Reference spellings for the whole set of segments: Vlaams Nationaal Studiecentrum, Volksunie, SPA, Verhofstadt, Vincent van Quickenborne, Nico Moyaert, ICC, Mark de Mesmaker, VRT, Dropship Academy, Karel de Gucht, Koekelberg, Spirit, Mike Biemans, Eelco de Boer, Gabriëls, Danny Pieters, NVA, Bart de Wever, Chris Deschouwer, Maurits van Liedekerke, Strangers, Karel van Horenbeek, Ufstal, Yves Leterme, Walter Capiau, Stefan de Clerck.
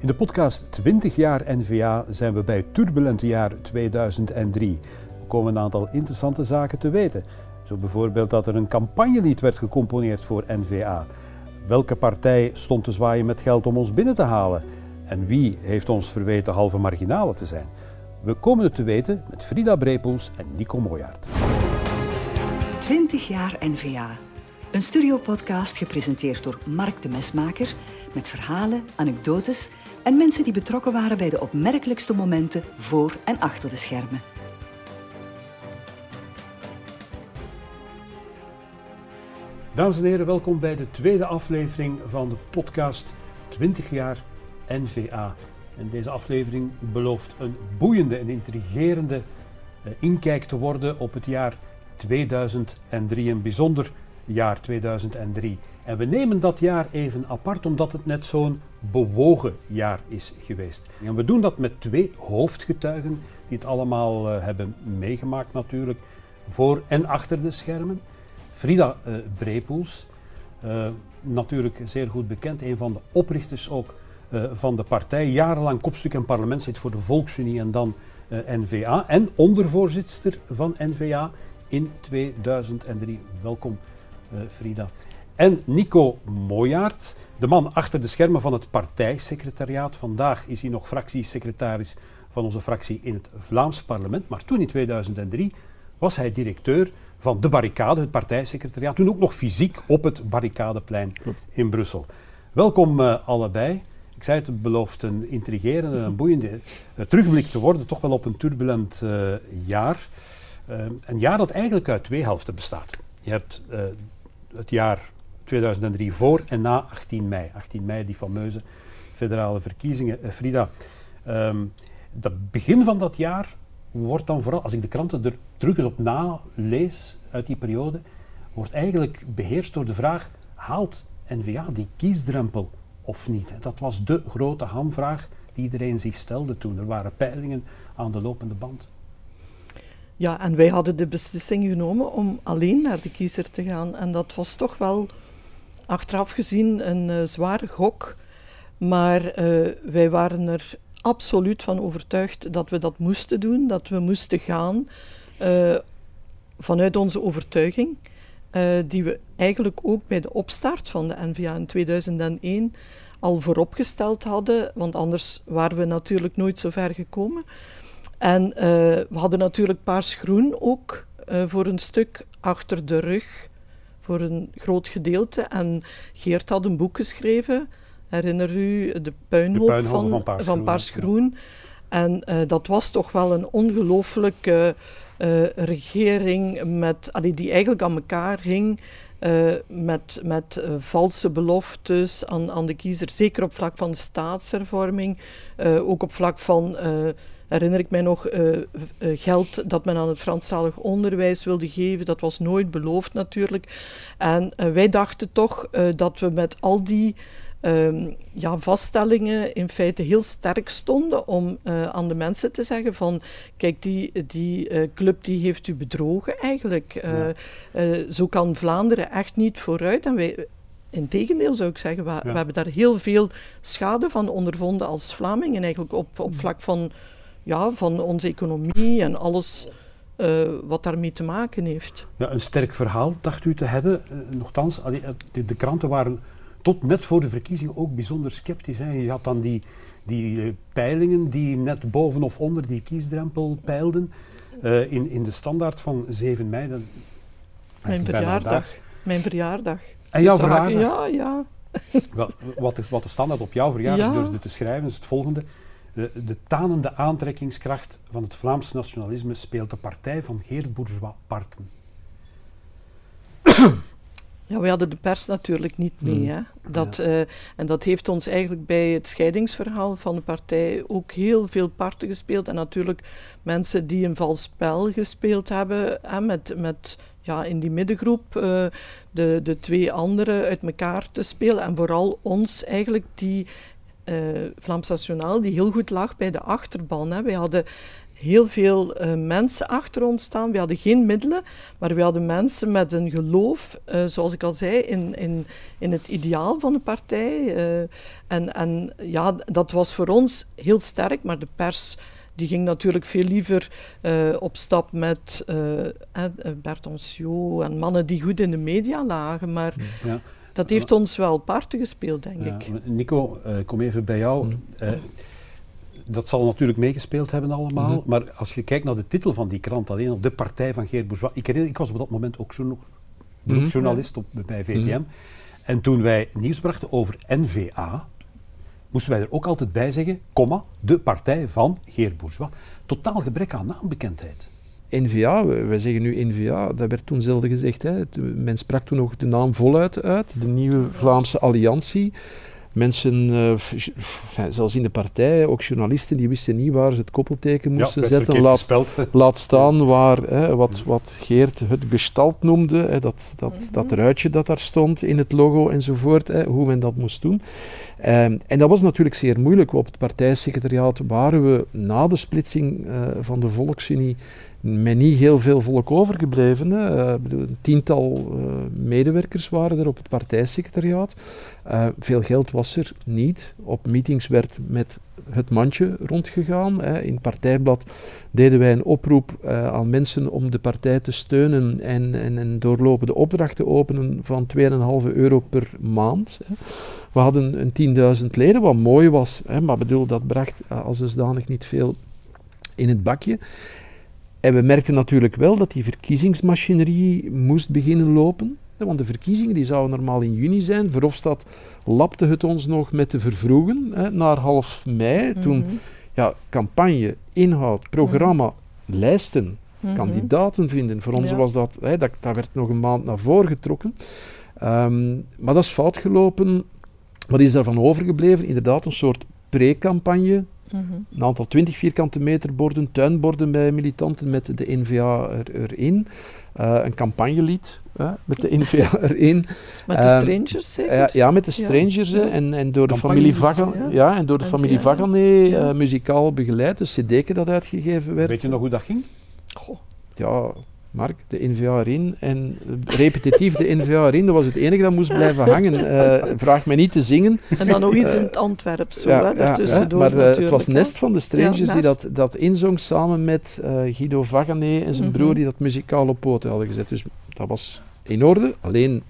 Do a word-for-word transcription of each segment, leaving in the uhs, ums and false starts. In de podcast twintig jaar N V A zijn we bij het turbulente jaar tweeduizend drie. We komen een aantal interessante zaken te weten. Zo bijvoorbeeld dat er een campagnelied werd gecomponeerd voor N V A. Welke partij stond te zwaaien met geld om ons binnen te halen? En wie heeft ons verweten halve marginalen te zijn? We komen het te weten met Frida Brepoels en Nico Moyaert. twintig jaar N V A. Een studiopodcast gepresenteerd door Mark de Mesmaker, met verhalen, anekdotes en mensen die betrokken waren bij de opmerkelijkste momenten voor en achter de schermen. Dames en heren, welkom bij de tweede aflevering van de podcast twintig jaar N V A. En deze aflevering belooft een boeiende en intrigerende inkijk te worden op het jaar tweeduizend drie, een bijzonder jaar tweeduizend drie. En we nemen dat jaar even apart omdat het net zo'n bewogen jaar is geweest. En we doen dat met twee hoofdgetuigen die het allemaal uh, hebben meegemaakt natuurlijk, voor en achter de schermen. Frida uh, Brepoels, uh, natuurlijk zeer goed bekend, een van de oprichters ook uh, van de partij. Jarenlang kopstuk en parlementslid voor de Volksunie en dan uh, N V A en ondervoorzitter van N V A in tweeduizend drie. Welkom uh, Frida. En Nico Moyaert, de man achter de schermen van het partijsecretariaat. Vandaag is hij nog fractiesecretaris van onze fractie in het Vlaams parlement. Maar toen in tweeduizend drie was hij directeur van de barricade, het partijsecretariaat. Toen ook nog fysiek op het Barricadeplein in Brussel. Welkom uh, allebei. Ik zei het, het belooft een intrigerende, een boeiende uh, terugblik te worden. Toch wel op een turbulent uh, jaar. Uh, een jaar dat eigenlijk uit twee helften bestaat. Je hebt uh, het jaar tweeduizend drie voor en na achttien mei. achttien mei, die fameuze federale verkiezingen. Eh, Frida, um, dat begin van dat jaar wordt dan vooral, als ik de kranten er terug eens op nalees uit die periode, wordt eigenlijk beheerst door de vraag, haalt N V A die kiesdrempel of niet? Dat was de grote hamvraag die iedereen zich stelde toen. Er waren peilingen aan de lopende band. Ja, en wij hadden de beslissing genomen om alleen naar de kiezer te gaan. En dat was toch wel, achteraf gezien, een uh, zware gok. Maar uh, wij waren er absoluut van overtuigd dat we dat moesten doen, dat we moesten gaan uh, vanuit onze overtuiging, uh, die we eigenlijk ook bij de opstart van de N V A in tweeduizend één al vooropgesteld hadden, want anders waren we natuurlijk nooit zo ver gekomen. En uh, we hadden natuurlijk Paars Groen ook uh, voor een stuk achter de rug, voor een groot gedeelte. En Geert had een boek geschreven, herinner u, De Puinhoop, de puinhoop van, van Paars van Groen. Paars Groen. En uh, dat was toch wel een ongelooflijke uh, regering met, allee, die eigenlijk aan elkaar hing uh, met, met uh, valse beloftes aan, aan de kiezer. Zeker op vlak van de staatshervorming, uh, ook op vlak van... Uh, Herinner ik mij nog, uh, uh, geld dat men aan het Franstalig onderwijs wilde geven, dat was nooit beloofd natuurlijk. En uh, wij dachten toch uh, dat we met al die um, ja, vaststellingen in feite heel sterk stonden om uh, aan de mensen te zeggen van, kijk, die, die uh, club die heeft u bedrogen eigenlijk. Uh, ja. uh, zo kan Vlaanderen echt niet vooruit. En wij... Integendeel zou ik zeggen, we, ja. we hebben daar heel veel schade van ondervonden als Vlamingen eigenlijk op, op vlak van, ja, van onze economie en alles uh, wat daarmee te maken heeft. Ja, een sterk verhaal dacht u te hebben, uh, nochtans, de, de kranten waren tot net voor de verkiezingen ook bijzonder sceptisch. Hè. Je had dan die, die peilingen die net boven of onder die kiesdrempel peilden uh, in, in de standaard van zeven mei. Dan, mijn verjaardag, mijn verjaardag. En jouw verjaardag? Ja, ja. Wel, wat, is, wat de standaard op jouw verjaardag ja. durfde te schrijven is het volgende. De, de tanende aantrekkingskracht van het Vlaams nationalisme speelt de partij van Geert Bourgeois parten. Ja, wij hadden de pers natuurlijk niet mee. Mm. Hè? Dat, ja. uh, en dat heeft ons eigenlijk bij het scheidingsverhaal van de partij ook heel veel parten gespeeld. En natuurlijk mensen die een vals spel gespeeld hebben hè, met... met Ja, in die middengroep uh, de, de twee anderen uit elkaar te spelen en vooral ons eigenlijk die uh, Vlaams Nationaal die heel goed lag bij de achterban. Hè. Wij hadden heel veel uh, mensen achter ons staan. We hadden geen middelen, maar we hadden mensen met een geloof, uh, zoals ik al zei, in, in, in het ideaal van de partij. Uh, en, en ja, dat was voor ons heel sterk, maar de pers... Die ging natuurlijk veel liever uh, op stap met uh, Bertensio en mannen die goed in de media lagen. Maar ja. dat heeft ons wel parten gespeeld, denk ja. ik. Nico, uh, kom even bij jou. Mm. Uh, dat zal natuurlijk meegespeeld hebben allemaal. Mm-hmm. Maar als je kijkt naar de titel van die krant, alleen op de partij van Geert Bourgeois. Ik herinner, ik was op dat moment ook zo'n beroepsjournalist op, bij V T M. Mm-hmm. En toen wij nieuws brachten over N V A... moesten wij er ook altijd bij zeggen, comma, de partij van Geert Bourgeois. Totaal gebrek aan naambekendheid. N V A, wij zeggen nu N V A, dat werd toen zelden gezegd. Hè. Men sprak toen nog de naam voluit uit, de Nieuwe Vlaamse Alliantie. Mensen, uh, zelfs in de partij, ook journalisten, die wisten niet waar ze het koppelteken moesten ja, zetten. Laat, laat staan waar, hè, wat, wat Geert het gestalt noemde, hè, dat, dat, mm-hmm. dat ruitje dat daar stond in het logo enzovoort, hè, hoe men dat moest doen. Um, en dat was natuurlijk zeer moeilijk. Op het partijsecretariaat waren we na de splitsing uh, van de Volksunie met niet heel veel volk overgebleven. Uh, een tiental uh, medewerkers waren er op het partijsecretariaat. Uh, veel geld was er niet. Op meetings werd met het mandje rondgegaan. Hè. In het partijblad deden wij een oproep uh, aan mensen om de partij te steunen en, en, en doorlopende opdrachten openen van twee komma vijf euro per maand. Hè. We hadden een tienduizend leden, wat mooi was, hè, maar bedoel, dat bracht uh, als dusdanig niet veel in het bakje. En we merkten natuurlijk wel dat die verkiezingsmachinerie moest beginnen lopen. Want de verkiezingen die zouden normaal in juni zijn. Verhofstadt lapte het ons nog met te vervroegen hè, naar half mei. Mm-hmm. Toen ja, campagne, inhoud, programma, mm-hmm. lijsten, mm-hmm. kandidaten vinden. Voor ons ja. was dat, hè, dat, dat werd nog een maand naar voren getrokken. Um, maar dat is fout gelopen. Wat is daarvan overgebleven? Inderdaad een soort pre-campagne. Mm-hmm. Een aantal twintig vierkante meter borden, tuinborden bij militanten met de N V A er, erin. Uh, een campagnelied uh, met de N V A erin. Met de Strangers zeker? Uh, ja, met de Strangers ja. en, en door de familie Vaghéne, ja. ja, en door de familie Vaghéne ja. uh, muzikaal begeleid. Dus C D'ke dat uitgegeven werd. Weet je nog hoe dat ging? Goh. Ja, Mark, de N V A erin en repetitief de N V A erin, dat was het enige dat moest blijven hangen. Uh, vraag mij niet te zingen. En dan nog iets in het Antwerps, zo, ja, hè, daartussendoor. Ja, maar uh, het was Nest van de Strangers ja, die dat, dat inzong samen met uh, Guido Vaghéne en zijn mm-hmm. broer die dat muzikaal op poten hadden gezet. Dus dat was in orde, alleen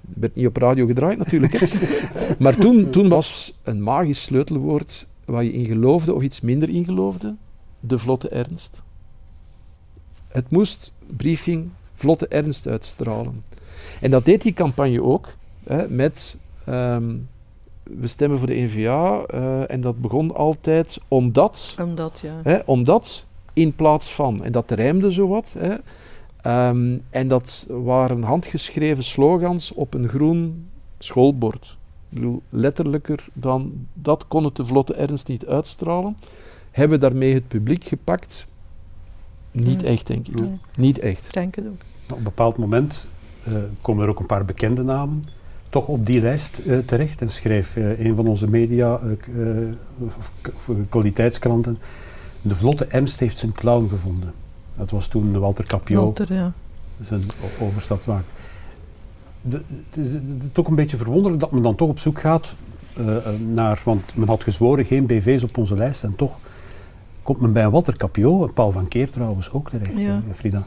werd niet op radio gedraaid natuurlijk. Hè. Maar toen, toen was een magisch sleutelwoord waar je in geloofde of iets minder in geloofde, de vlotte ernst. Het moest briefing vlotte ernst uitstralen. En dat deed die campagne ook, hè, met um, we stemmen voor de N V A uh, en dat begon altijd omdat, omdat, ja. hè, omdat in plaats van, en dat rijmde zowat, hè, um, en dat waren handgeschreven slogans op een groen schoolbord. Ik bedoel, letterlijker dan dat kon het de vlotte ernst niet uitstralen. Hebben daarmee het publiek gepakt? Niet echt, denk ik. Ja. Niet echt. Denk het ook. Op een bepaald moment uh, komen er ook een paar bekende namen toch op die lijst uh, terecht. En schreef uh, een van onze media, uh, uh, of, of kwaliteitskranten, de vlotte ernst heeft zijn clown gevonden. Dat was toen Walter Capiau Walter, ja. zijn overstap maakte. Het is ook een beetje verwonderlijk dat men dan toch op zoek gaat uh, naar, want men had gezworen geen B V's op onze lijst en toch komt men bij Walter Capiau en Paul van Keer trouwens ook terecht, ja. eh, Frida.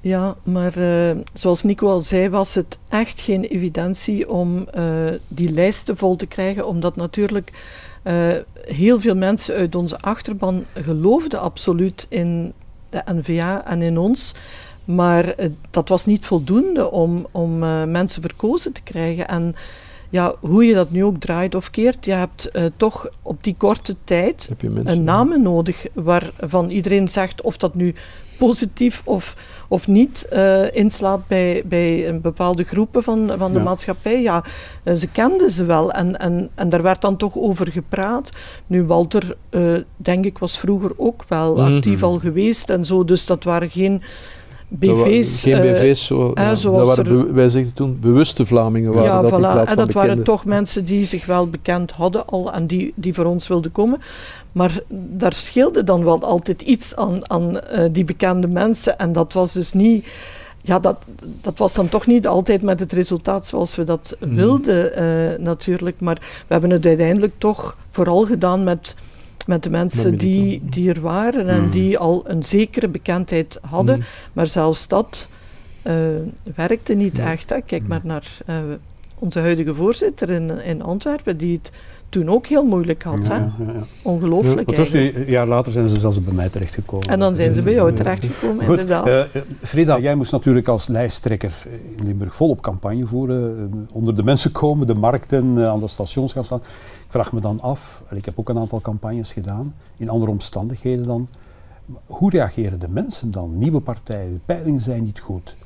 Ja, maar uh, zoals Nico al zei, was het echt geen evidentie om uh, die lijsten vol te krijgen, omdat natuurlijk uh, heel veel mensen uit onze achterban geloofden absoluut in de N V A en in ons, maar uh, dat was niet voldoende om, om uh, mensen verkozen te krijgen. En ja, hoe je dat nu ook draait of keert, je hebt uh, toch op die korte tijd een namen nodig waarvan iedereen zegt of dat nu positief of, of niet uh, inslaat bij, bij een bepaalde groepen van, van de ja. maatschappij. Ja, uh, ze kenden ze wel en, en, en daar werd dan toch over gepraat. Nu, Walter, uh, denk ik, was vroeger ook wel mm-hmm. actief al geweest en zo, dus dat waren geen... B V's. Geen B V's, zo, eh, ja. dat waren, wij zeggen toen, bewuste Vlamingen waren. Ja, dat voilà. in plaats van en dat bekende. Waren toch mensen die zich wel bekend hadden al en die, die voor ons wilden komen. Maar daar scheelde dan wel altijd iets aan, aan uh, die bekende mensen. En dat was dus niet... Ja, dat, dat was dan toch niet altijd met het resultaat zoals we dat mm. wilden, uh, natuurlijk. Maar we hebben het uiteindelijk toch vooral gedaan met... Met de mensen met die, die er waren en mm. die al een zekere bekendheid hadden. Mm. Maar zelfs dat uh, werkte niet nee. echt. Hè. Kijk mm. maar naar uh, onze huidige voorzitter in, in Antwerpen, die het toen ook heel moeilijk had. Ja, hè? Ja, ja. Ongelooflijk. Ja, want een jaar later zijn ze zelfs bij mij terechtgekomen. En dan zijn ze bij jou terechtgekomen, ja. inderdaad. Uh, Frida, jij moest natuurlijk als lijsttrekker in Limburg volop campagne voeren. Onder de mensen komen, de markten, aan de stations gaan staan. Ik vraag me dan af, ik heb ook een aantal campagnes gedaan, in andere omstandigheden dan. Hoe reageren de mensen dan? Nieuwe partijen, de peilingen zijn niet goed.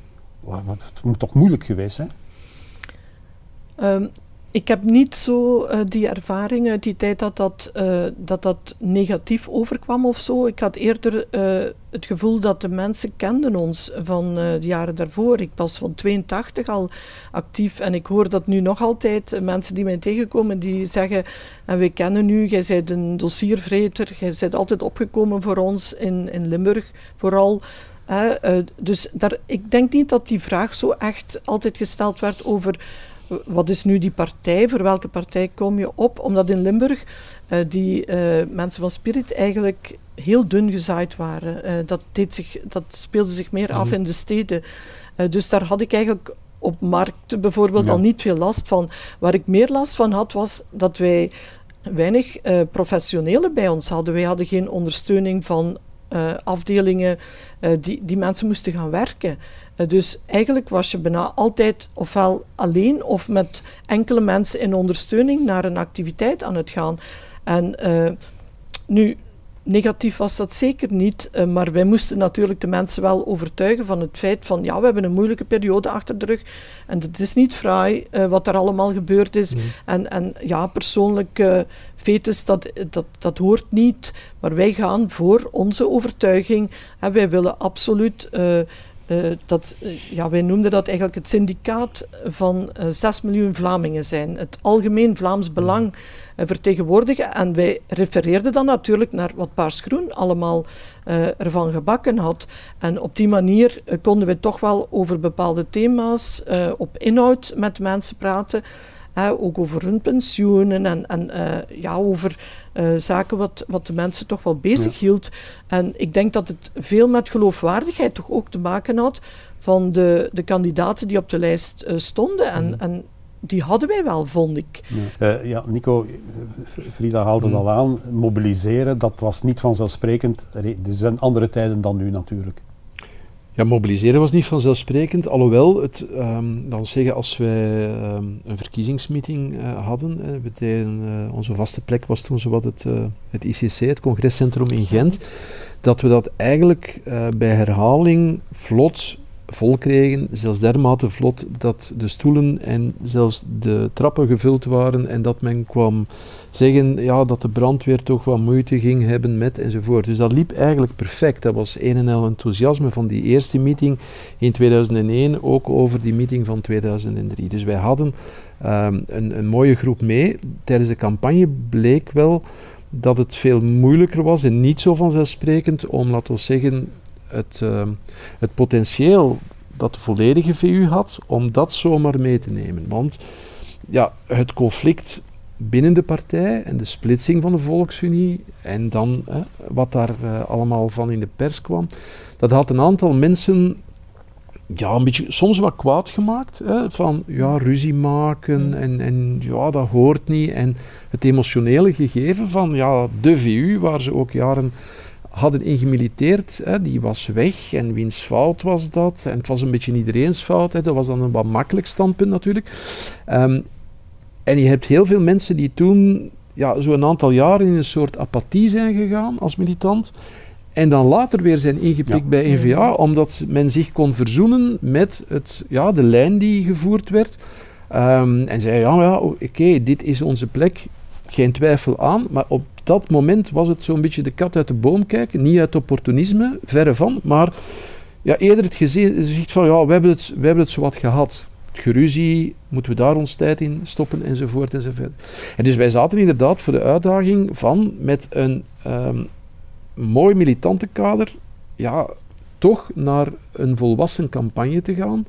Het moet toch moeilijk geweest zijn? Um, ik heb niet zo uh, die ervaring uit die tijd dat dat, uh, dat dat negatief overkwam of zo. Ik had eerder uh, het gevoel dat de mensen kenden ons van uh, de jaren daarvoor. Ik was van tweeëntachtig al actief en ik hoor dat nu nog altijd. Uh, mensen die mij tegenkomen die zeggen, en we kennen u, jij bent een dossiervreter, jij bent altijd opgekomen voor ons in, in Limburg vooral. Uh, uh, dus daar, ik denk niet dat die vraag zo echt altijd gesteld werd over... Wat is nu die partij? Voor welke partij kom je op? Omdat in Limburg uh, die uh, mensen van Spirit eigenlijk heel dun gezaaid waren. Uh, dat, deed zich, dat speelde zich meer af in de steden. Uh, dus daar had ik eigenlijk op markten bijvoorbeeld ja. al niet veel last van. Waar ik meer last van had was dat wij weinig uh, professionelen bij ons hadden. Wij hadden geen ondersteuning van uh, afdelingen uh, die, die mensen moesten gaan werken. Dus eigenlijk was je bijna altijd ofwel alleen of met enkele mensen in ondersteuning naar een activiteit aan het gaan. En uh, nu, negatief was dat zeker niet, uh, maar wij moesten natuurlijk de mensen wel overtuigen van het feit van ja, we hebben een moeilijke periode achter de rug en het is niet fraai uh, wat er allemaal gebeurd is. Nee. En, en ja, persoonlijke fetus, dat, dat, dat hoort niet, maar wij gaan voor onze overtuiging en wij willen absoluut... Uh, Uh, dat, ja, wij noemden dat eigenlijk het syndicaat van uh, zes miljoen Vlamingen zijn. Het algemeen Vlaams belang uh, vertegenwoordigen. En wij refereerden dan natuurlijk naar wat Paars Groen allemaal uh, ervan gebakken had. En op die manier uh, konden we toch wel over bepaalde thema's, uh, op inhoud met mensen praten. Hè, ook over hun pensioenen en, en uh, ja, over uh, zaken wat, wat de mensen toch wel bezig ja. hield. En ik denk dat het veel met geloofwaardigheid toch ook te maken had van de, de kandidaten die op de lijst uh, stonden. En, mm. en die hadden wij wel, vond ik. Ja, uh, ja Nico, Frida haalt het mm. al aan. Mobiliseren, dat was niet vanzelfsprekend. Er zijn andere tijden dan nu natuurlijk. Ja, mobiliseren was niet vanzelfsprekend, alhoewel, het, um, dan zeggen als wij um, een verkiezingsmeeting uh, hadden, eh, we deden, uh, onze vaste plek was toen zowat het, uh, het I C C, het congrescentrum in Gent, dat we dat eigenlijk uh, bij herhaling vlot vol kregen, zelfs dermate vlot dat de stoelen en zelfs de trappen gevuld waren en dat men kwam zeggen ja, dat de brandweer toch wat moeite ging hebben met enzovoort. Dus dat liep eigenlijk perfect. Dat was een en al enthousiasme van die eerste meeting in tweeduizend één, ook over die meeting van tweeduizend drie. Dus wij hadden um, een, een mooie groep mee. Tijdens de campagne bleek wel dat het veel moeilijker was en niet zo vanzelfsprekend om, laten we zeggen, Het, uh, het potentieel dat de volledige V U had, om dat zomaar mee te nemen. Want ja, het conflict binnen de partij en de splitsing van de Volksunie en dan eh, wat daar uh, allemaal van in de pers kwam, dat had een aantal mensen ja, een beetje, soms wat kwaad gemaakt. Hè, van ja, ruzie maken en, en ja, dat hoort niet. En het emotionele gegeven van ja, de V U, waar ze ook jaren... hadden ingemiliteerd, hè, die was weg en wiens fout was dat? En het was een beetje iedereens fout, hè, dat was dan een wat makkelijk standpunt natuurlijk. Um, en je hebt heel veel mensen die toen ja, zo'n aantal jaren in een soort apathie zijn gegaan als militant en dan later weer zijn ingepikt ja. bij N V A, omdat men zich kon verzoenen met het, ja, de lijn die gevoerd werd. Um, en zei, ja, ja oké, okay, dit is onze plek, geen twijfel aan, maar op dat moment was het zo'n beetje de kat uit de boom kijken, niet uit opportunisme, verre van, maar ja, eerder het gezicht van ja, we hebben het, we hebben het zowat gehad. Het geruzie, moeten we daar ons tijd in stoppen enzovoort enzovoort. En dus wij zaten inderdaad voor de uitdaging van met een um, mooi militantenkader, ja, toch naar een volwassen campagne te gaan.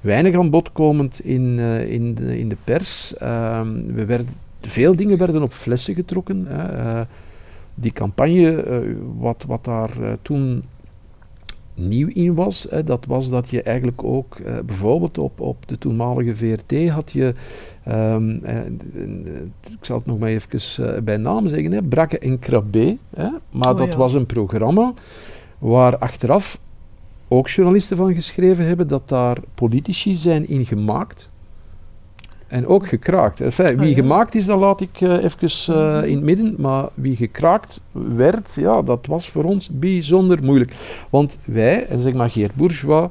Weinig aan bod komend in, uh, in, de, in de pers. Uh, we werden, veel dingen werden op flessen getrokken. Hè. Uh, die campagne, uh, wat, wat daar uh, toen nieuw in was, hè, dat was dat je eigenlijk ook, uh, bijvoorbeeld op, op de toenmalige V R T had je, um, uh, ik zal het nog maar even uh, bij naam zeggen, hè, Bracke en Crabbé. Hè. Maar oh, dat ja. was een programma waar achteraf ook journalisten van geschreven hebben dat daar politici zijn in gemaakt en ook gekraakt. Enfin, wie gemaakt is, dat laat ik uh, even uh, in het midden, maar wie gekraakt werd, ja, dat was voor ons bijzonder moeilijk. Want wij, en zeg maar Geert Bourgeois,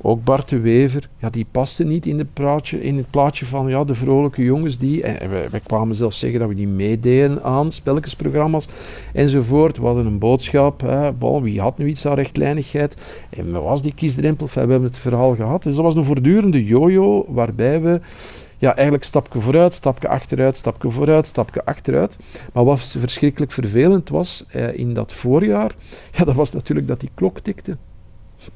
ook Bart de Wever, ja, die pasten niet in, de praatje, in het plaatje van ja, de vrolijke jongens die, en wij, wij kwamen zelfs zeggen dat we niet meededen aan spelletjesprogramma's enzovoort. We hadden een boodschap, hè, bon, wie had nu iets aan rechtlijnigheid en wat was die kiesdrempel, enfin, we hebben het verhaal gehad. Dus dat was een voortdurende jojo waarbij we ja, eigenlijk stapje vooruit, stapje achteruit, stapje vooruit, stapje achteruit. Maar wat verschrikkelijk vervelend was eh, in dat voorjaar, ja, dat was natuurlijk dat die klok tikte.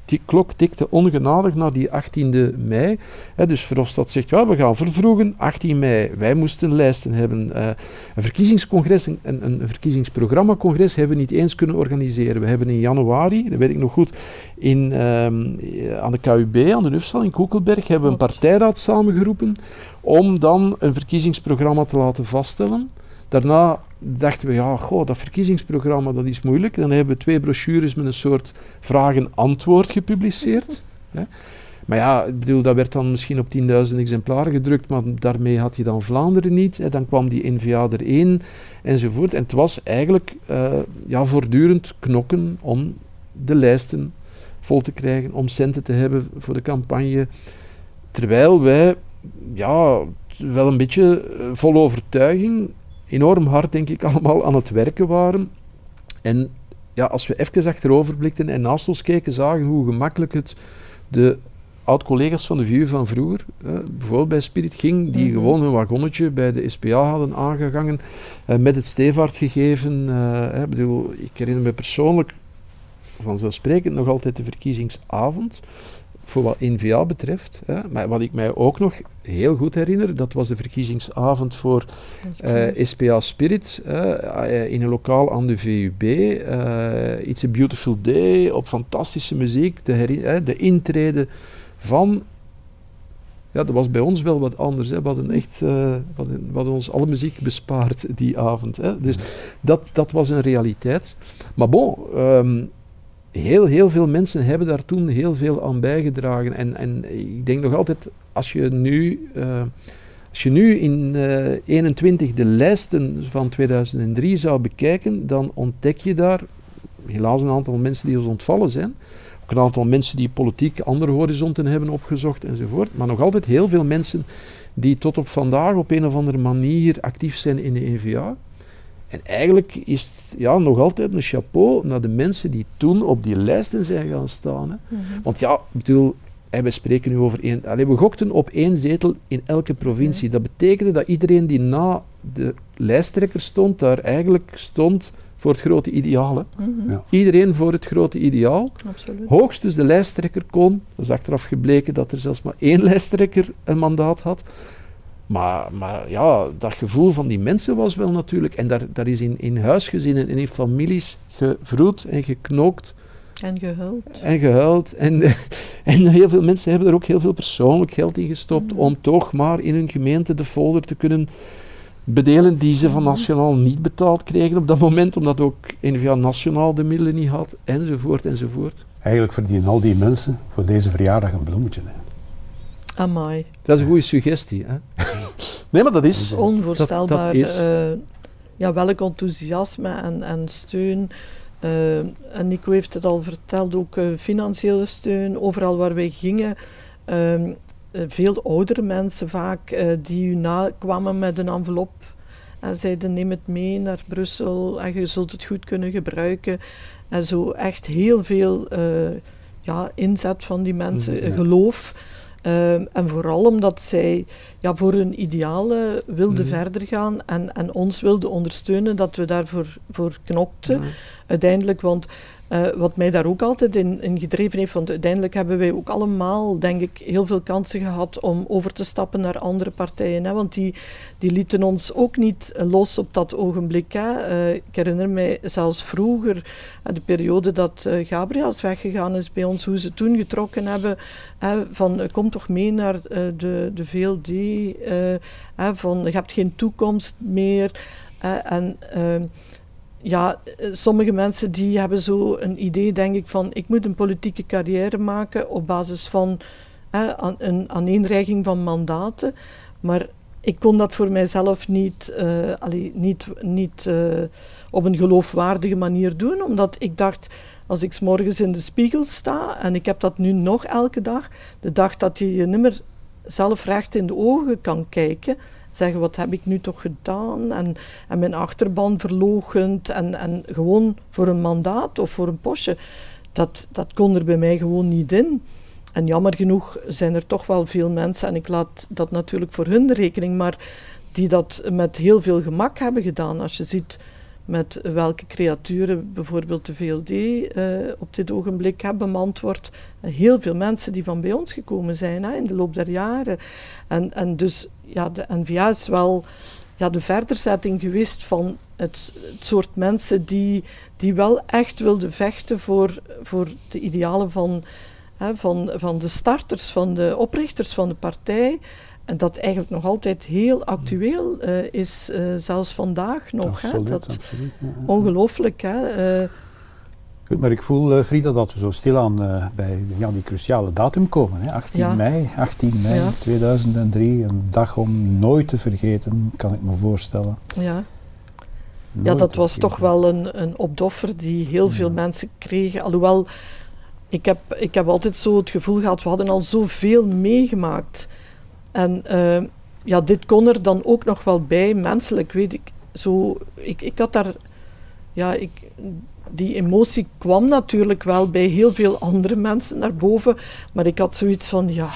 Die klok tikte ongenadig naar die achttiende mei. He, dus Verhofstadt zegt, ja, we gaan vervroegen, achttien mei. Wij moesten lijsten hebben. Uh, een verkiezingscongres, een, een verkiezingsprogramma-congres hebben we niet eens kunnen organiseren. We hebben in januari, dat weet ik nog goed, in, um, aan de K U B, aan de Ufstal in Koekelberg, hebben we een partijraad samengeroepen om dan een verkiezingsprogramma te laten vaststellen. Daarna dachten we, ja, goh, dat verkiezingsprogramma dat is moeilijk. Dan hebben we twee brochures met een soort vragen-antwoord gepubliceerd. Ja. Maar ja, ik bedoel, dat werd dan misschien op tienduizend exemplaren gedrukt, maar daarmee had je dan Vlaanderen niet. Hè. Dan kwam die N V A erin, enzovoort. En het was eigenlijk uh, ja, voortdurend knokken om de lijsten vol te krijgen, om centen te hebben voor de campagne. Terwijl wij, ja, wel een beetje uh, vol overtuiging, enorm hard, denk ik, allemaal aan het werken waren. En ja, als we even achterover blikten en naast ons keken, zagen hoe gemakkelijk het de oud-collega's van de V U van vroeger, eh, bijvoorbeeld bij Spirit, ging, die mm-hmm. gewoon een wagonnetje bij de S P A hadden aangegangen, eh, met het stevaart gegeven. Eh, ik bedoel, ik herinner me persoonlijk, vanzelfsprekend, nog altijd de verkiezingsavond, voor wat N V A betreft. Hè. Maar wat ik mij ook nog heel goed herinner, dat was de verkiezingsavond voor uh, S P A Spirit, uh, in een lokaal aan de V U B. Uh, It's a Beautiful Day, op fantastische muziek, de, uh, de intrede van... Ja, dat was bij ons wel wat anders. Hè. We hadden echt, uh, we hadden, we hadden ons alle muziek bespaard die avond. Hè. Dus dat, dat was een realiteit. Maar bon... Um, Heel, heel veel mensen hebben daar toen heel veel aan bijgedragen. En, en ik denk nog altijd, als je nu, uh, als je nu in uh, eenentwintig de lijsten van tweeduizend drie zou bekijken, dan ontdek je daar helaas een aantal mensen die ons ontvallen zijn. Ook een aantal mensen die politiek andere horizonten hebben opgezocht enzovoort. Maar nog altijd heel veel mensen die tot op vandaag op een of andere manier actief zijn in de N V A. En eigenlijk is het ja, nog altijd een chapeau naar de mensen die toen op die lijsten zijn gaan staan. Hè. Mm-hmm. Want ja, ik bedoel, we spreken nu over één... Allee, we gokten op één zetel in elke provincie. Mm-hmm. Dat betekende dat iedereen die na de lijsttrekker stond, daar eigenlijk stond voor het grote ideaal. Hè. Mm-hmm. Ja. Iedereen voor het grote ideaal. Absoluut. Hoogstens de lijsttrekker kon. Dat is achteraf gebleken dat er zelfs maar één lijsttrekker een mandaat had. Maar, maar ja, dat gevoel van die mensen was wel natuurlijk... En daar, daar is in, in huisgezinnen en in families gevroed en geknookt. En gehuild. En gehuild. En, en heel veel mensen hebben er ook heel veel persoonlijk geld in gestopt... Mm. om toch maar in hun gemeente de folder te kunnen bedelen... die ze van nationaal niet betaald kregen op dat moment... omdat ook N V A nationaal de middelen niet had, enzovoort, enzovoort. Eigenlijk verdienen al die mensen voor deze verjaardag een bloemetje, hè. Amai. Dat is een goede suggestie, hè? Nee, maar dat is... Onvoorstelbaar. Dat, dat is. Uh, ja, welk enthousiasme en, en steun. Uh, en Nico heeft het al verteld, ook uh, financiële steun. Overal waar wij gingen, um, uh, veel oudere mensen vaak, uh, die u nakwamen met een envelop en zeiden, neem het mee naar Brussel en je zult het goed kunnen gebruiken. En zo echt heel veel... Uh, ja, inzet van die mensen, ja. geloof. Um, en vooral omdat zij ja, voor hun idealen wilden mm-hmm. verder gaan en, en ons wilden ondersteunen, dat we daarvoor voor knokten. Mm-hmm. Uiteindelijk, want uh, wat mij daar ook altijd in, in gedreven heeft, want uiteindelijk hebben wij ook allemaal, denk ik, heel veel kansen gehad om over te stappen naar andere partijen. Hè, want die, die lieten ons ook niet los op dat ogenblik. Hè. Uh, ik herinner mij zelfs vroeger, de periode dat uh, Gabriëls weggegaan is bij ons, hoe ze toen getrokken hebben, hè, van uh, kom toch mee naar uh, de, de V L D, uh, hè, van je hebt geen toekomst meer. Uh, en... Uh, Ja, sommige mensen die hebben zo een idee, denk ik, van ik moet een politieke carrière maken op basis van hè, aan, een aaneenreiging van mandaten. Maar ik kon dat voor mijzelf niet, uh, allee, niet, niet uh, op een geloofwaardige manier doen, omdat ik dacht, als ik 's morgens in de spiegel sta, en ik heb dat nu nog elke dag, de dag dat je je niet meer zelf recht in de ogen kan kijken, zeggen, wat heb ik nu toch gedaan? En, en mijn achterban verloochend en, en gewoon voor een mandaat of voor een postje. Dat, dat kon er bij mij gewoon niet in. En jammer genoeg zijn er toch wel veel mensen, en ik laat dat natuurlijk voor hun rekening, maar die dat met heel veel gemak hebben gedaan. Als je ziet met welke creaturen bijvoorbeeld de V L D eh, op dit ogenblik hè, bemand wordt. Heel veel mensen die van bij ons gekomen zijn hè, in de loop der jaren. En, en dus ja, de N V A is wel ja, de verderzetting geweest van het, het soort mensen die, die wel echt wilden vechten voor, voor de idealen van, hè, van, van de starters, van de oprichters van de partij. En dat eigenlijk nog altijd heel actueel uh, is, uh, zelfs vandaag nog. Absoluut, hè, dat absoluut. Ja, ja. Ongelooflijk, hè. Uh. Goed, maar ik voel, uh, Frida, dat we zo stilaan uh, bij ja, die cruciale datum komen. Hè. achttien mei, achttien mei ja. tweeduizend drie, een dag om nooit te vergeten, kan ik me voorstellen. Ja, ja dat was toch wel een, een opdoffer die heel ja. veel mensen kregen, alhoewel, ik heb, ik heb altijd zo het gevoel gehad, we hadden al zoveel meegemaakt. En uh, ja, dit kon er dan ook nog wel bij, menselijk, weet ik. Zo, ik, ik had daar, ja, ik, die emotie kwam natuurlijk wel bij heel veel andere mensen naar boven, maar ik had zoiets van, ja,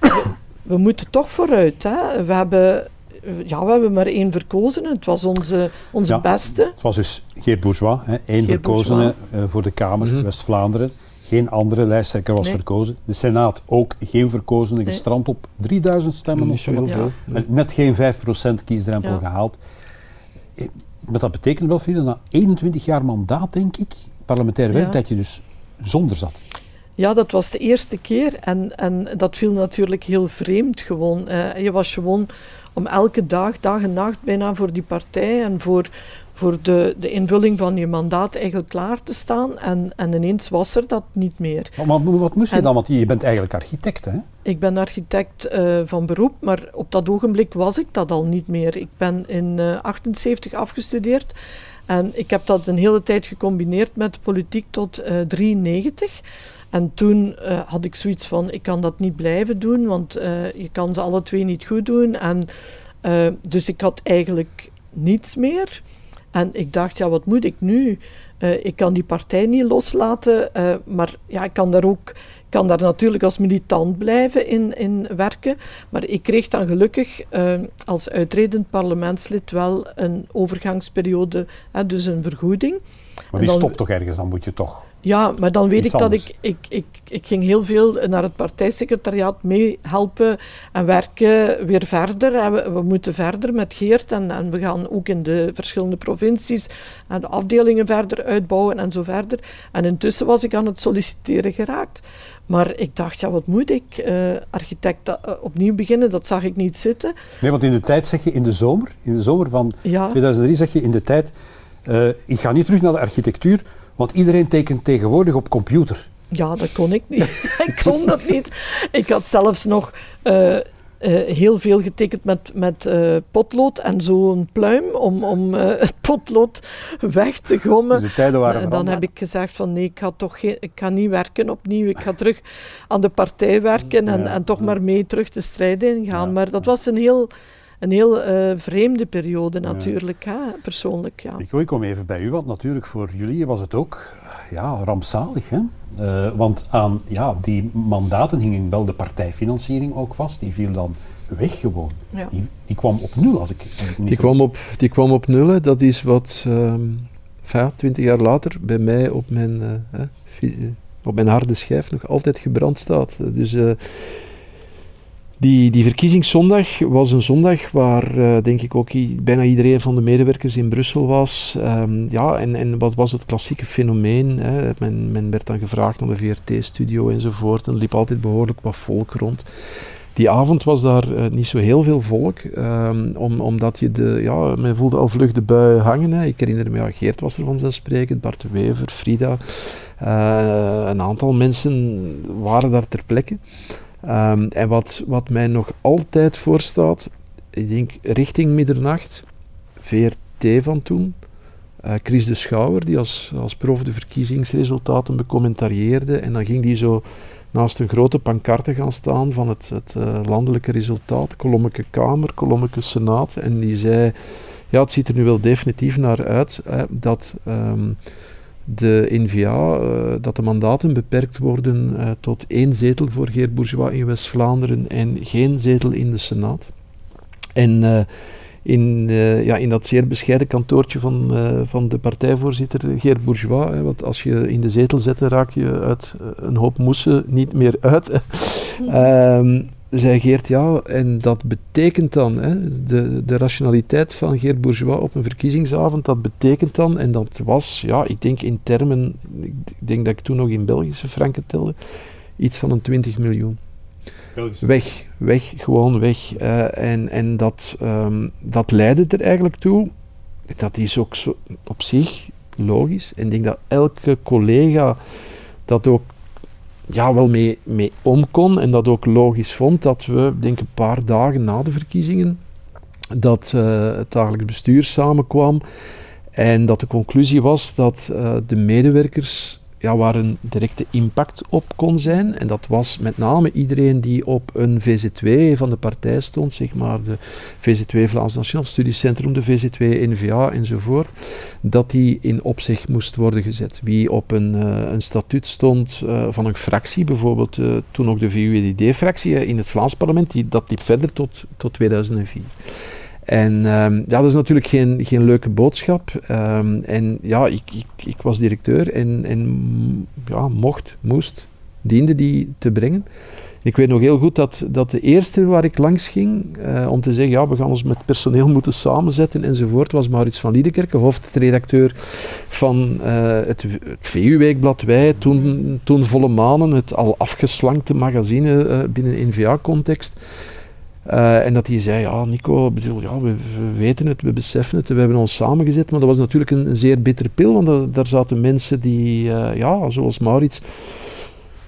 we, we moeten toch vooruit, hè. We hebben, ja, we hebben maar één verkozene, het was onze, onze ja, beste. Het was dus Geert Bourgeois, hè, één Geert verkozene Bourgeois. voor de Kamer, mm-hmm. West-Vlaanderen. Geen andere lijsttrekker was nee. verkozen. De Senaat ook geen verkozen, nee. gestrand op drieduizend stemmen. Of zo. Ja. Ja. Net geen vijf procent kiesdrempel ja. gehaald. Maar dat betekent wel, Frida, na eenentwintig jaar mandaat, denk ik, parlementair werk, ja. dat je dus zonder zat. Ja, dat was de eerste keer en, en dat viel natuurlijk heel vreemd gewoon. Uh, je was gewoon om elke dag, dag en nacht bijna voor die partij en voor... voor de, de invulling van je mandaat eigenlijk klaar te staan en, en ineens was er dat niet meer. Maar wat moest je en, dan? Want je bent eigenlijk architect, hè? Ik ben architect uh, van beroep, maar op dat ogenblik was ik dat al niet meer. Ik ben in uh, achtenzeventig afgestudeerd en ik heb dat een hele tijd gecombineerd met de politiek tot uh, drieënnegentig. En toen uh, had ik zoiets van, ik kan dat niet blijven doen, want uh, je kan ze alle twee niet goed doen. En, uh, dus ik had eigenlijk niets meer. En ik dacht, ja, wat moet ik nu? Uh, ik kan die partij niet loslaten, uh, maar ja, ik kan daar ook, kan daar natuurlijk als militant blijven in, in werken. Maar ik kreeg dan gelukkig uh, als uitredend parlementslid wel een overgangsperiode, uh, dus een vergoeding. Maar die dan, stopt toch ergens, dan moet je toch... Ja, maar dan weet ik dat ik, ik, ik, ik ging heel veel naar het partijsecretariaat meehelpen en werken weer verder. En we, we moeten verder met Geert en, en we gaan ook in de verschillende provincies en de afdelingen verder uitbouwen en zo verder. En intussen was ik aan het solliciteren geraakt. Maar ik dacht, ja, wat moet ik? Uh, architect uh, opnieuw beginnen, dat zag ik niet zitten. Nee, want in de tijd zeg je in de zomer, in de zomer van ja. tweeduizend drie zeg je in de tijd, uh, ik ga niet terug naar de architectuur, want iedereen tekent tegenwoordig op computer. Ja, dat kon ik niet. Ik kon dat niet. Ik had zelfs nog uh, uh, heel veel getekend met, met uh, potlood en zo'n pluim om, om uh, het potlood weg te gommen. Dus de tijden waren veranderd. Dan heb ik gezegd van nee, ik ga, toch geen, ik ga niet werken opnieuw. Ik ga terug aan de partij werken en, ja, en toch ja. maar mee terug de strijd ingaan. Ja, maar dat ja. was een heel... een heel uh, vreemde periode natuurlijk, ja. Hè, persoonlijk. Ja. Ik, ik kom even bij u, want natuurlijk voor jullie was het ook ja, rampzalig. Hè? Uh, want aan ja, die mandaten hing wel de partijfinanciering ook vast, die viel dan weg gewoon. Ja. Die, die kwam op nul als ik... Als ik niet die, kwam op, die kwam op nul, hè. Dat is wat um, twintig jaar later bij mij op mijn, uh, fi- op mijn harde schijf nog altijd gebrand staat. Dus... Uh, Die, die verkiezingszondag was een zondag waar uh, denk ik ook i- bijna iedereen van de medewerkers in Brussel was. Um, ja, en, en wat was het klassieke fenomeen? Hè? Men, men werd dan gevraagd naar de V R T-studio enzovoort en er liep altijd behoorlijk wat volk rond. Die avond was daar uh, niet zo heel veel volk, um, om, omdat je de, ja, men voelde al vlug de bui hangen. Hè. Ik herinner me, ja, Geert was er vanzelfsprekend, Bart de Wever, Frida. Uh, een aantal mensen waren daar ter plekke. Um, en wat, wat mij nog altijd voorstaat, ik denk richting middernacht, V R T van toen, uh, Chris Deschouwer, die als, als prof de verkiezingsresultaten becommentarieerde en dan ging die zo naast een grote pancarte gaan staan van het, het uh, landelijke resultaat, kolommeke Kamer, kolommeke Senaat, en die zei, ja, het ziet er nu wel definitief naar uit, eh, dat... Um, de N V A, uh, dat de mandaten beperkt worden uh, tot één zetel voor Geert Bourgeois in West-Vlaanderen en geen zetel in de Senaat. En uh, in, uh, ja, in dat zeer bescheiden kantoortje van, uh, van de partijvoorzitter Geert Bourgeois, hè, want als je in de zetel zet, raak je uit een hoop moessen niet meer uit. um, zei Geert, ja, en dat betekent dan, hè, de, de rationaliteit van Geert Bourgeois op een verkiezingsavond, dat betekent dan, en dat was, ja, ik denk in termen, ik denk dat ik toen nog in Belgische franken telde, iets van een twintig miljoen. Belgische. Weg, weg, gewoon weg. Uh, en en dat, um, dat leidde er eigenlijk toe, dat is ook zo op zich logisch, en ik denk dat elke collega dat ook ja, wel mee, mee om kon en dat ook logisch vond dat we, denk een paar dagen na de verkiezingen, dat uh, het dagelijks bestuur samenkwam en dat de conclusie was dat uh, de medewerkers, ja, waar een directe impact op kon zijn, en dat was met name iedereen die op een V Z W van de partij stond, zeg maar de V Z W Vlaams Nationaal Studiecentrum, de V Z W N V A enzovoort, dat die in opzicht moest worden gezet. Wie op een, uh, een statuut stond uh, van een fractie, bijvoorbeeld uh, toen ook de V U I D-fractie uh, in het Vlaams parlement, die, dat liep verder tot, tot tweeduizend vier. En um, ja, dat is natuurlijk geen, geen leuke boodschap. Um, en ja, ik, ik, ik was directeur en, en ja, mocht, moest, diende die te brengen. Ik weet nog heel goed dat, dat de eerste waar ik langs ging, uh, om te zeggen, ja, we gaan ons met personeel moeten samenzetten enzovoort, was Maurits van Liedekerke, hoofdredacteur van uh, het, het V U-weekblad Wij, toen, toen volle manen, het al afgeslankte magazine uh, binnen N V A-context. Uh, en dat hij zei, ja Nico, bedoel, ja, we, we weten het, we beseffen het, we hebben ons samengezet. Maar dat was natuurlijk een, een zeer bittere pil, want da, daar zaten mensen die, uh, ja, zoals Maurits,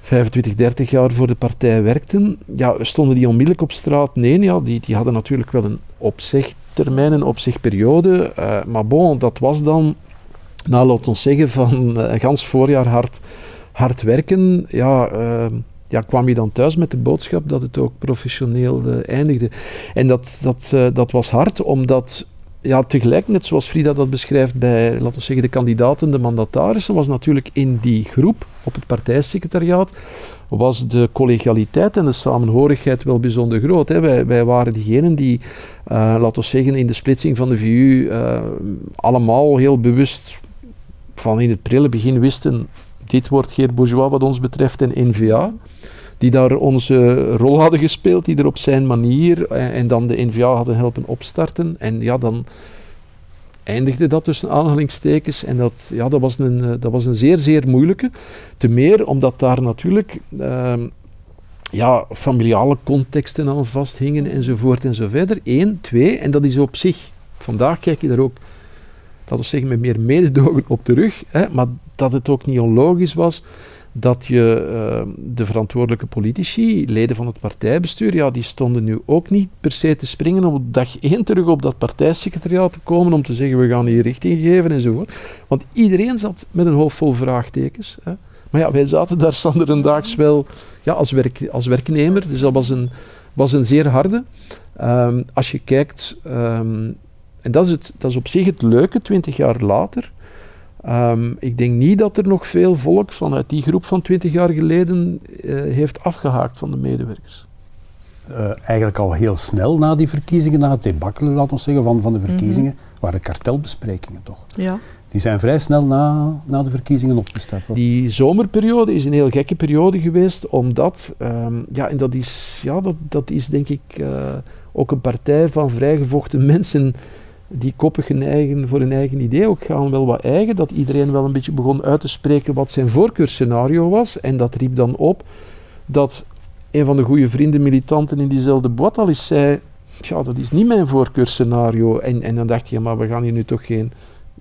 vijfentwintig, dertig jaar voor de partij werkten. Ja, stonden die onmiddellijk op straat? Nee, ja, die, die hadden natuurlijk wel een opzegtermijn, een opzegperiode. Uh, maar bon, dat was dan, nou laat ons zeggen, van uh, een gans voorjaar hard, hard werken, ja... Uh, Ja, kwam je dan thuis met de boodschap dat het ook professioneel uh, eindigde. En dat, dat, uh, dat was hard, omdat ja, tegelijk, net zoals Frida dat beschrijft bij, laten we zeggen, de kandidaten, de mandatarissen, was natuurlijk in die groep op het partijsecretariaat, was de collegialiteit en de samenhorigheid wel bijzonder groot. Hè. Wij, wij waren diegenen die, uh, laten we zeggen, in de splitsing van de V U uh, allemaal heel bewust van in het prille begin wisten... Dit wordt Geert Bourgeois wat ons betreft en N V A, die daar onze rol hadden gespeeld, die er op zijn manier en, en dan de N V A hadden helpen opstarten. En ja, dan eindigde dat tussen aanhalingstekens en dat, ja, dat, was een, dat was een zeer, zeer moeilijke. Te meer omdat daar natuurlijk uh, ja, familiale contexten aan vasthingen enzovoort enzoverder. Eén, twee, en dat is op zich, vandaag kijk je daar ook, laten we zeggen, met meer mededogen op de rug, hè, maar dat het ook niet onlogisch was dat je uh, de verantwoordelijke politici, leden van het partijbestuur, ja, die stonden nu ook niet per se te springen om op dag één terug op dat partijsecretariaat te komen om te zeggen we gaan hier richting geven enzovoort. Want iedereen zat met een hoofd vol vraagtekens. Hè. Maar ja, wij zaten daar sanderendaags wel ja, als, werk, als werknemer, dus dat was een, was een zeer harde. Um, als je kijkt, um, en dat is, het, dat is op zich het leuke, twintig jaar later. Um, ik denk niet dat er nog veel volk vanuit die groep van twintig jaar geleden uh, heeft afgehaakt van de medewerkers. Uh, eigenlijk al heel snel na die verkiezingen, na het debakkelen, laten we zeggen, van, van de verkiezingen, mm-hmm. waren kartelbesprekingen toch? Ja. Die zijn vrij snel na, na de verkiezingen opgestart. Hoor. Die zomerperiode is een heel gekke periode geweest, omdat, um, ja, en dat is, ja, dat, dat is denk ik uh, ook een partij van vrijgevochten mensen die koppig geneigen voor hun eigen idee ook gaan wel wat eigen, dat iedereen wel een beetje begon uit te spreken wat zijn voorkeursscenario was, en dat riep dan op dat een van de goede vrienden, militanten in diezelfde boot al eens zei, ja, dat is niet mijn voorkeursscenario, en, en dan dacht je, maar we gaan hier nu toch geen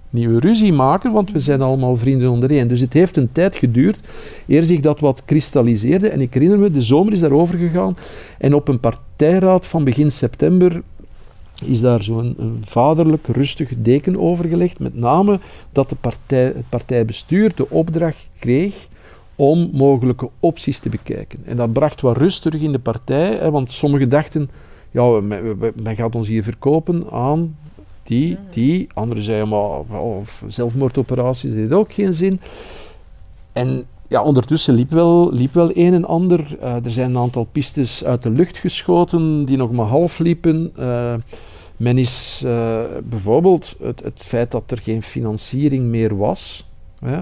nieuwe ruzie maken, want we zijn allemaal vrienden ondereen. Dus het heeft een tijd geduurd eer zich dat wat kristalliseerde, en ik herinner me, de zomer is daarover gegaan, en op een partijraad van begin september is daar zo'n vaderlijk rustig deken overgelegd, met name dat de partij, het partijbestuur de opdracht kreeg om mogelijke opties te bekijken. En dat bracht wat rust terug in de partij, hè, want sommigen dachten, ja, men, men gaat ons hier verkopen aan die, die. Anderen zeiden, maar of zelfmoordoperaties, dat heeft ook geen zin. En ja, ondertussen liep wel, liep wel een en ander. Uh, er zijn een aantal pistes uit de lucht geschoten die nog maar half liepen. Uh, men is uh, bijvoorbeeld het, het feit dat er geen financiering meer was, hè,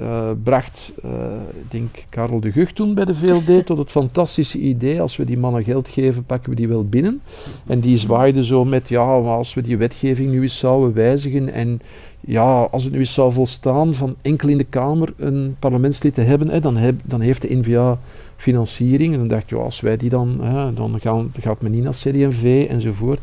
uh, bracht, uh, ik denk Karel de Gucht toen bij de V L D tot het fantastische idee, als we die mannen geld geven, pakken we die wel binnen. En die zwaaide zo met, ja, als we die wetgeving nu eens zouden wijzigen en ja, als het nu eens zou volstaan van enkel in de Kamer een parlementslid te hebben, hè, dan, heb, dan heeft de N V A financiering. En dan dacht je, ja, als wij die dan, hè, dan gaan, gaat men niet naar C D en V enzovoort.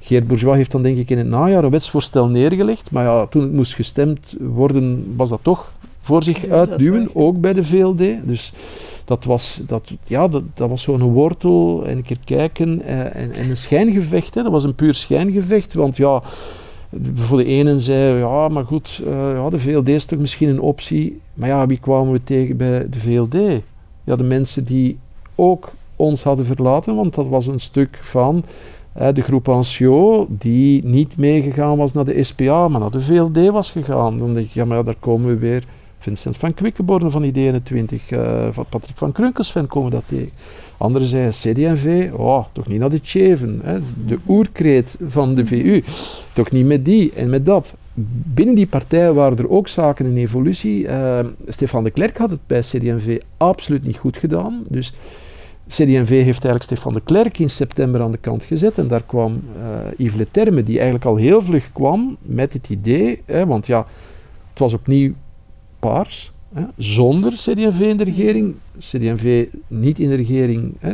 Geert Bourgeois heeft dan denk ik in het najaar een wetsvoorstel neergelegd, maar ja, toen het moest gestemd worden, was dat toch voor zich uitduwen, ook bij de V L D. Dus dat was, dat, ja, dat, dat was zo'n wortel en een keer kijken eh, en, en een schijngevecht. Hè. Dat was een puur schijngevecht, want ja, voor de ene zei, ja, maar goed, uh, ja, de V L D is toch misschien een optie. Maar ja, wie kwamen we tegen bij de V L D? Ja, de mensen die ook ons hadden verlaten, want dat was een stuk van uh, de groep Anciaux, die niet meegegaan was naar de S P A, maar naar de V L D was gegaan. Dan denk ik, ja, maar ja, daar komen we weer Vincent van Quickenborne van I D eenentwintig, uh, van Patrick van Krunkelsven komen dat tegen. Anderen zeiden C D en V, oh, toch niet naar de Tjeven, hè? De oerkreet van de V U, toch niet met die en met dat. Binnen die partij waren er ook zaken in evolutie. Uh, Stefan de Clerck had het bij C D en V absoluut niet goed gedaan, dus C D en V heeft eigenlijk Stefan de Clerck in september aan de kant gezet en daar kwam uh, Yves Leterme, die eigenlijk al heel vlug kwam met het idee, hè, want ja, het was opnieuw Paars, hè, zonder C D en V in de regering, C D en V niet in de regering, hè,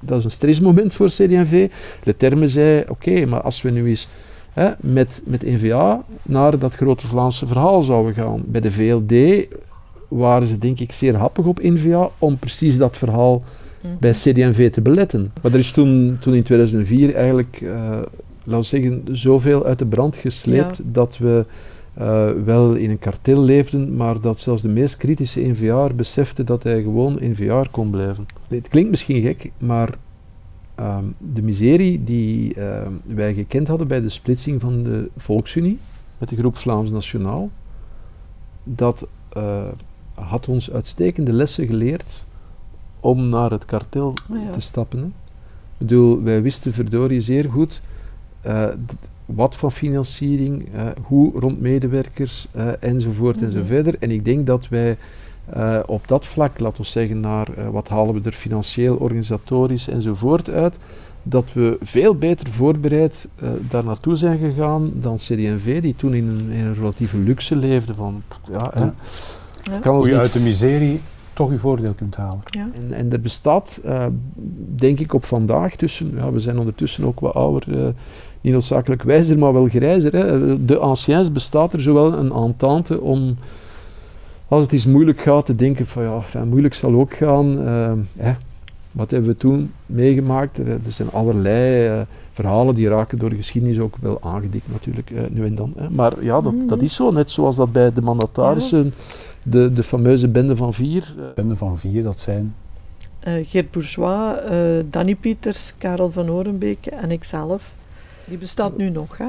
dat is een stressmoment voor C D en V. Leterme zei, oké, okay, maar als we nu eens hè, met, met N V A naar dat grote Vlaamse verhaal zouden gaan. Bij de V L D waren ze denk ik zeer happig op N V A om precies dat verhaal mm-hmm. bij C D en V te beletten. Maar er is toen, toen in tweeduizend vier eigenlijk, uh, laten we zeggen, zoveel uit de brand gesleept ja. dat we Uh, wel in een kartel leefden, maar dat zelfs de meest kritische N V A'er besefte dat hij gewoon N V A'er kon blijven. Het klinkt misschien gek, maar uh, de miserie die uh, wij gekend hadden bij de splitsing van de Volksunie met de groep Vlaams Nationaal, dat uh, had ons uitstekende lessen geleerd om naar het kartel oh ja. te stappen. Hè. Ik bedoel, wij wisten verdorie zeer goed uh, wat van financiering, uh, hoe rond medewerkers, uh, enzovoort mm-hmm. enzoverder. En ik denk dat wij uh, op dat vlak, laten we zeggen, naar uh, wat halen we er financieel, organisatorisch enzovoort uit, dat we veel beter voorbereid uh, daar naartoe zijn gegaan dan C D en V, die toen in een, in een relatieve luxe leefde van, ja, ja. ja. ja. Kan hoe je uit de miserie toch je voordeel kunt halen. Ja. En, en er bestaat, uh, denk ik op vandaag tussen, ja, we zijn ondertussen ook wat ouder, uh, niet noodzakelijk wijzer, maar wel grijzer. Hè. De anciens bestaat er zowel een entente om, als het eens moeilijk gaat, te denken van ja, fijn, moeilijk zal ook gaan. Uh, hè. Wat hebben we toen meegemaakt? Er, er zijn allerlei uh, verhalen die raken door de geschiedenis ook wel aangedikt natuurlijk, uh, nu en dan. Hè. Maar ja, dat, dat is zo. Net zoals dat bij de mandatarissen, de, de fameuze bende van vier. Uh. Bende van vier, dat zijn Uh, Geert Bourgeois, uh, Danny Pieters, Karel van Horenbeek en ikzelf. Die bestaat nu nog, hè?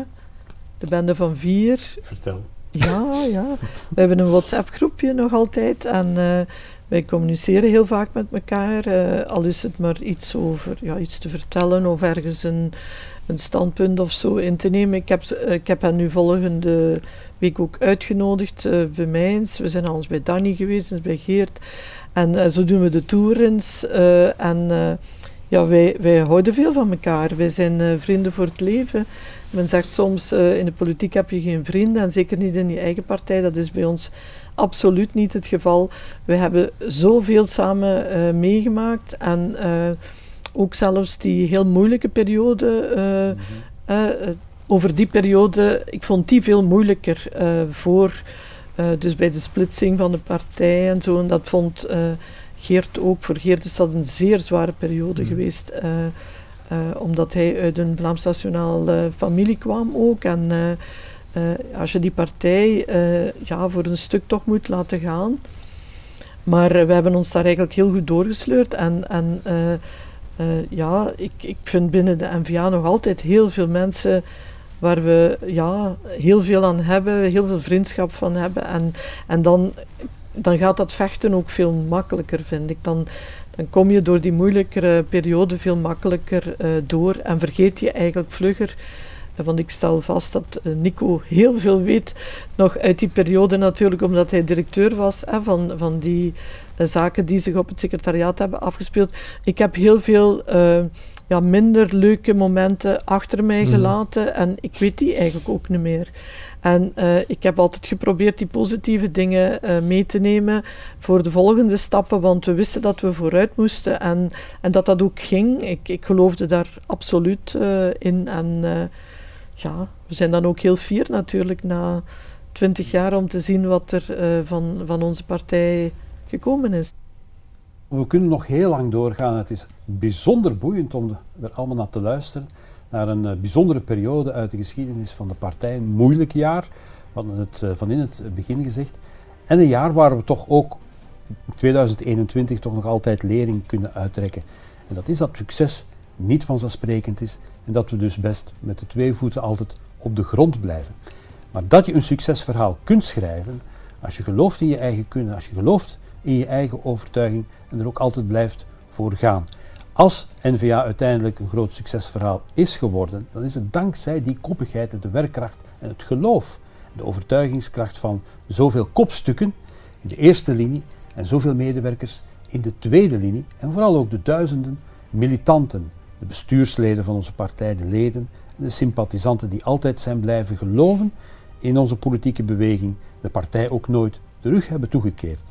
De bende van vier. Vertel. Ja, ja. We hebben een WhatsApp-groepje nog altijd en uh, wij communiceren heel vaak met elkaar. Uh, al is het maar iets over, ja, iets te vertellen of ergens een, een standpunt of zo in te nemen. Ik heb, uh, ik heb hen nu volgende week ook uitgenodigd uh, bij mij eens. We zijn al eens bij Danny geweest, eens bij Geert. En uh, zo doen we de tourens uh, en uh, ja, wij, wij houden veel van elkaar. Wij zijn uh, vrienden voor het leven. Men zegt soms, uh, in de politiek heb je geen vrienden en zeker niet in je eigen partij. Dat is bij ons absoluut niet het geval. We hebben zoveel samen uh, meegemaakt en uh, ook zelfs die heel moeilijke periode, uh, mm-hmm. uh, uh, over die periode, ik vond die veel moeilijker uh, voor... Uh, dus bij de splitsing van de partij en zo, en dat vond uh, Geert ook. Voor Geert is dat een zeer zware periode mm. geweest, uh, uh, omdat hij uit een Vlaams Nationaal uh, familie kwam ook. En uh, uh, als je die partij uh, ja, voor een stuk toch moet laten gaan. Maar uh, we hebben ons daar eigenlijk heel goed doorgesleurd. En, en uh, uh, ja, ik, ik vind binnen de N V A nog altijd heel veel mensen... waar we ja, heel veel aan hebben, heel veel vriendschap van hebben. En, en dan, dan gaat dat vechten ook veel makkelijker, vind ik. Dan, dan kom je door die moeilijkere periode veel makkelijker uh, door en vergeet je eigenlijk vlugger. Want ik stel vast dat Nico heel veel weet, nog uit die periode natuurlijk, omdat hij directeur was hè, van, van die uh, zaken die zich op het secretariaat hebben afgespeeld. Ik heb heel veel... Uh, Ja, minder leuke momenten achter mij gelaten mm. en ik weet die eigenlijk ook niet meer. En uh, ik heb altijd geprobeerd die positieve dingen uh, mee te nemen voor de volgende stappen, want we wisten dat we vooruit moesten en, en dat dat ook ging. Ik, ik geloofde daar absoluut uh, in en uh, ja, we zijn dan ook heel fier natuurlijk na twintig jaar om te zien wat er uh, van, van onze partij gekomen is. We kunnen nog heel lang doorgaan. Het is bijzonder boeiend om er allemaal naar te luisteren. Naar een bijzondere periode uit de geschiedenis van de partij. Een moeilijk jaar, we hadden het van in het begin gezegd. En een jaar waar we toch ook in tweeduizend eenentwintig toch nog altijd lering kunnen uittrekken. En dat is dat succes niet vanzelfsprekend is. En dat we dus best met de twee voeten altijd op de grond blijven. Maar dat je een succesverhaal kunt schrijven, als je gelooft in je eigen kunnen, als je gelooft... in je eigen overtuiging en er ook altijd blijft voor gaan. Als N V A uiteindelijk een groot succesverhaal is geworden, dan is het dankzij die koppigheid en de werkkracht en het geloof, de overtuigingskracht van zoveel kopstukken in de eerste linie en zoveel medewerkers in de tweede linie en vooral ook de duizenden militanten, de bestuursleden van onze partij, de leden en de sympathisanten die altijd zijn blijven geloven in onze politieke beweging, de partij ook nooit de rug hebben toegekeerd.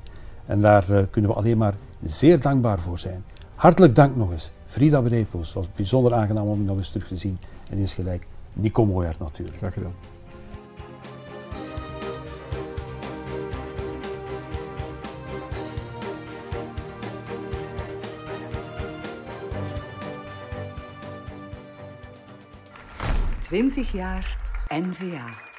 En daar uh, kunnen we alleen maar zeer dankbaar voor zijn. Hartelijk dank nog eens, Frida Brepoels. Het was bijzonder aangenaam om je nog eens terug te zien. En insgelijk Nico Moyaert natuurlijk. Graag gedaan. twintig jaar N V A.